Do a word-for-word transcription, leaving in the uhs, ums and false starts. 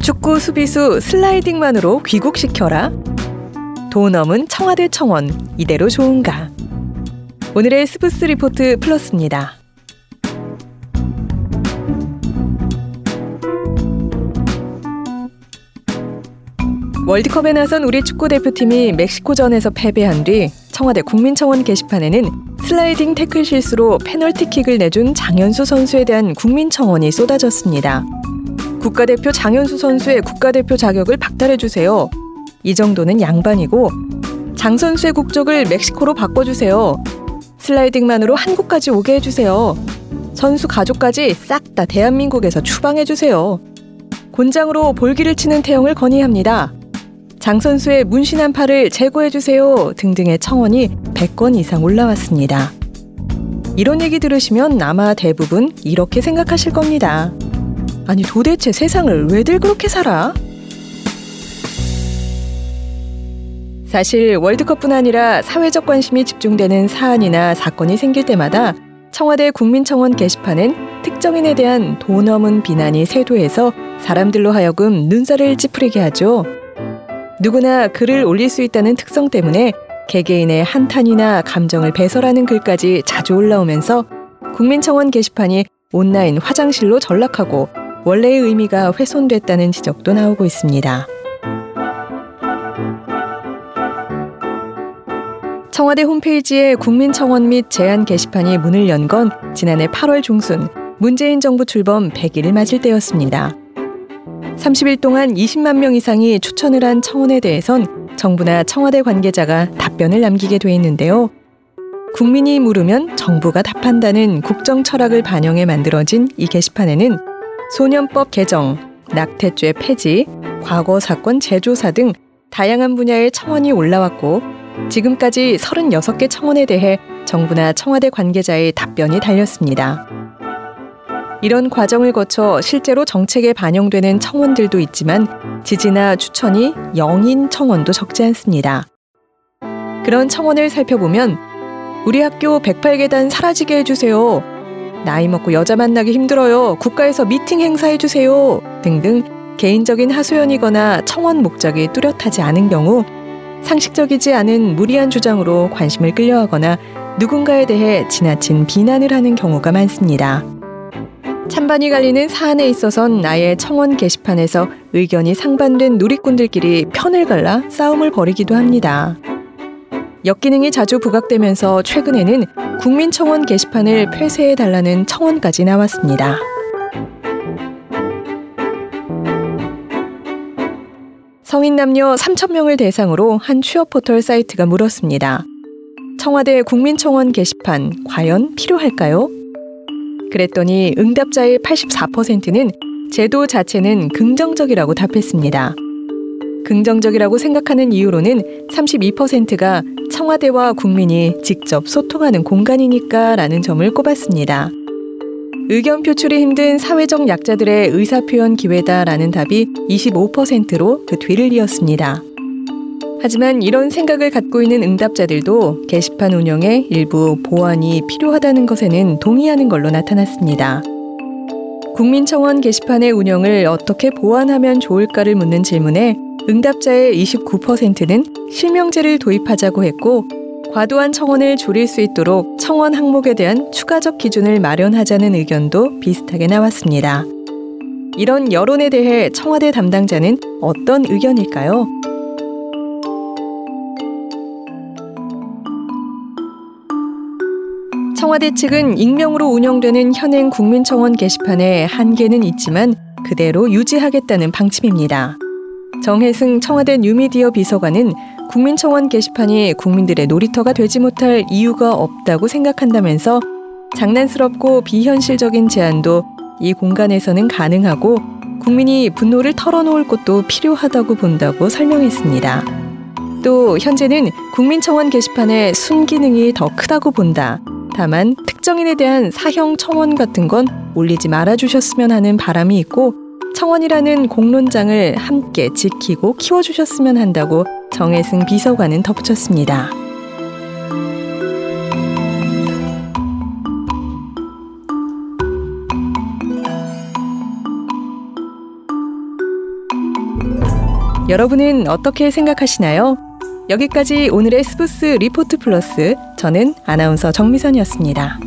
축구 수비수 슬라이딩만으로 귀국시켜라. 돈 넘은 청와대 청원, 이대로 좋은가? 오늘의 스브스 리포트 플러스입니다. 월드컵에 나선 우리 축구대표팀이 멕시코전에서 패배한 뒤 청와대 국민청원 게시판에는 슬라이딩 태클 실수로 페널티킥을 내준 장현수 선수에 대한 국민청원이 쏟아졌습니다. 국가대표 장현수 선수의 국가대표 자격을 박탈해주세요. 이 정도는 양반이고 장 선수의 국적을 멕시코로 바꿔주세요. 슬라이딩만으로 한국까지 오게 해주세요. 선수 가족까지 싹 다 대한민국에서 추방해주세요. 곤장으로 볼기를 치는 태형을 건의합니다. 장 선수의 문신한 팔을 제거해주세요 등등의 청원이 백 건 이상 올라왔습니다. 이런 얘기 들으시면 아마 대부분 이렇게 생각하실 겁니다. 아니 도대체 세상을 왜들 그렇게 살아? 사실 월드컵뿐 아니라 사회적 관심이 집중되는 사안이나 사건이 생길 때마다 청와대 국민청원 게시판엔 특정인에 대한 도 넘은 비난이 세도해서 사람들로 하여금 눈살을 찌푸리게 하죠. 누구나 글을 올릴 수 있다는 특성 때문에 개개인의 한탄이나 감정을 배설하는 글까지 자주 올라오면서 국민청원 게시판이 온라인 화장실로 전락하고 원래의 의미가 훼손됐다는 지적도 나오고 있습니다. 청와대 홈페이지에 국민청원 및 제안 게시판이 문을 연 건 지난해 팔월 중순 문재인 정부 출범 백 일을 맞을 때였습니다. 삼십 일 동안 이십만 명 이상이 추천을 한 청원에 대해선 정부나 청와대 관계자가 답변을 남기게 돼 있는데요. 국민이 물으면 정부가 답한다는 국정 철학을 반영해 만들어진 이 게시판에는 소년법 개정, 낙태죄 폐지, 과거 사건 재조사 등 다양한 분야의 청원이 올라왔고 지금까지 서른여섯 개 청원에 대해 정부나 청와대 관계자의 답변이 달렸습니다. 이런 과정을 거쳐 실제로 정책에 반영되는 청원들도 있지만 지지나 추천이 영인 청원도 적지 않습니다. 그런 청원을 살펴보면 우리 학교 백팔 계단 사라지게 해주세요. 나이 먹고 여자 만나기 힘들어요. 국가에서 미팅 행사해주세요. 등등 개인적인 하소연이거나 청원 목적이 뚜렷하지 않은 경우 상식적이지 않은 무리한 주장으로 관심을 끌려하거나 누군가에 대해 지나친 비난을 하는 경우가 많습니다. 찬반이 갈리는 사안에 있어선 아예 청원 게시판에서 의견이 상반된 누리꾼들끼리 편을 갈라 싸움을 벌이기도 합니다. 역기능이 자주 부각되면서 최근에는 국민청원 게시판을 폐쇄해달라는 청원까지 나왔습니다. 성인 남녀 삼천 명을 대상으로 한 취업 포털 사이트가 물었습니다. 청와대 국민청원 게시판 과연 필요할까요? 그랬더니 응답자의 팔십사 퍼센트는 제도 자체는 긍정적이라고 답했습니다. 긍정적이라고 생각하는 이유로는 삼십이 퍼센트가 청와대와 국민이 직접 소통하는 공간이니까 라는 점을 꼽았습니다. 의견 표출이 힘든 사회적 약자들의 의사표현 기회다라는 답이 이십오 퍼센트로 그 뒤를 이었습니다. 하지만 이런 생각을 갖고 있는 응답자들도 게시판 운영에 일부 보완이 필요하다는 것에는 동의하는 걸로 나타났습니다. 국민청원 게시판의 운영을 어떻게 보완하면 좋을까를 묻는 질문에 응답자의 이십구 퍼센트는 실명제를 도입하자고 했고 과도한 청원을 줄일 수 있도록 청원 항목에 대한 추가적 기준을 마련하자는 의견도 비슷하게 나왔습니다. 이런 여론에 대해 청와대 담당자는 어떤 의견일까요? 청와대 측은 익명으로 운영되는 현행 국민청원 게시판에 한계는 있지만 그대로 유지하겠다는 방침입니다. 정혜승 청와대 뉴미디어 비서관은 국민청원 게시판이 국민들의 놀이터가 되지 못할 이유가 없다고 생각한다면서 장난스럽고 비현실적인 제안도 이 공간에서는 가능하고 국민이 분노를 털어놓을 곳도 필요하다고 본다고 설명했습니다. 또 현재는 국민청원 게시판의 순기능이 더 크다고 본다. 다만 특정인에 대한 사형 청원 같은 건 올리지 말아주셨으면 하는 바람이 있고 청원이라는 공론장을 함께 지키고 키워주셨으면 한다고 정혜승 비서관은 덧붙였습니다. 여러분은 어떻게 생각하시나요? 여기까지 오늘의 스브스 리포트 플러스, 저는 아나운서 정미선이었습니다.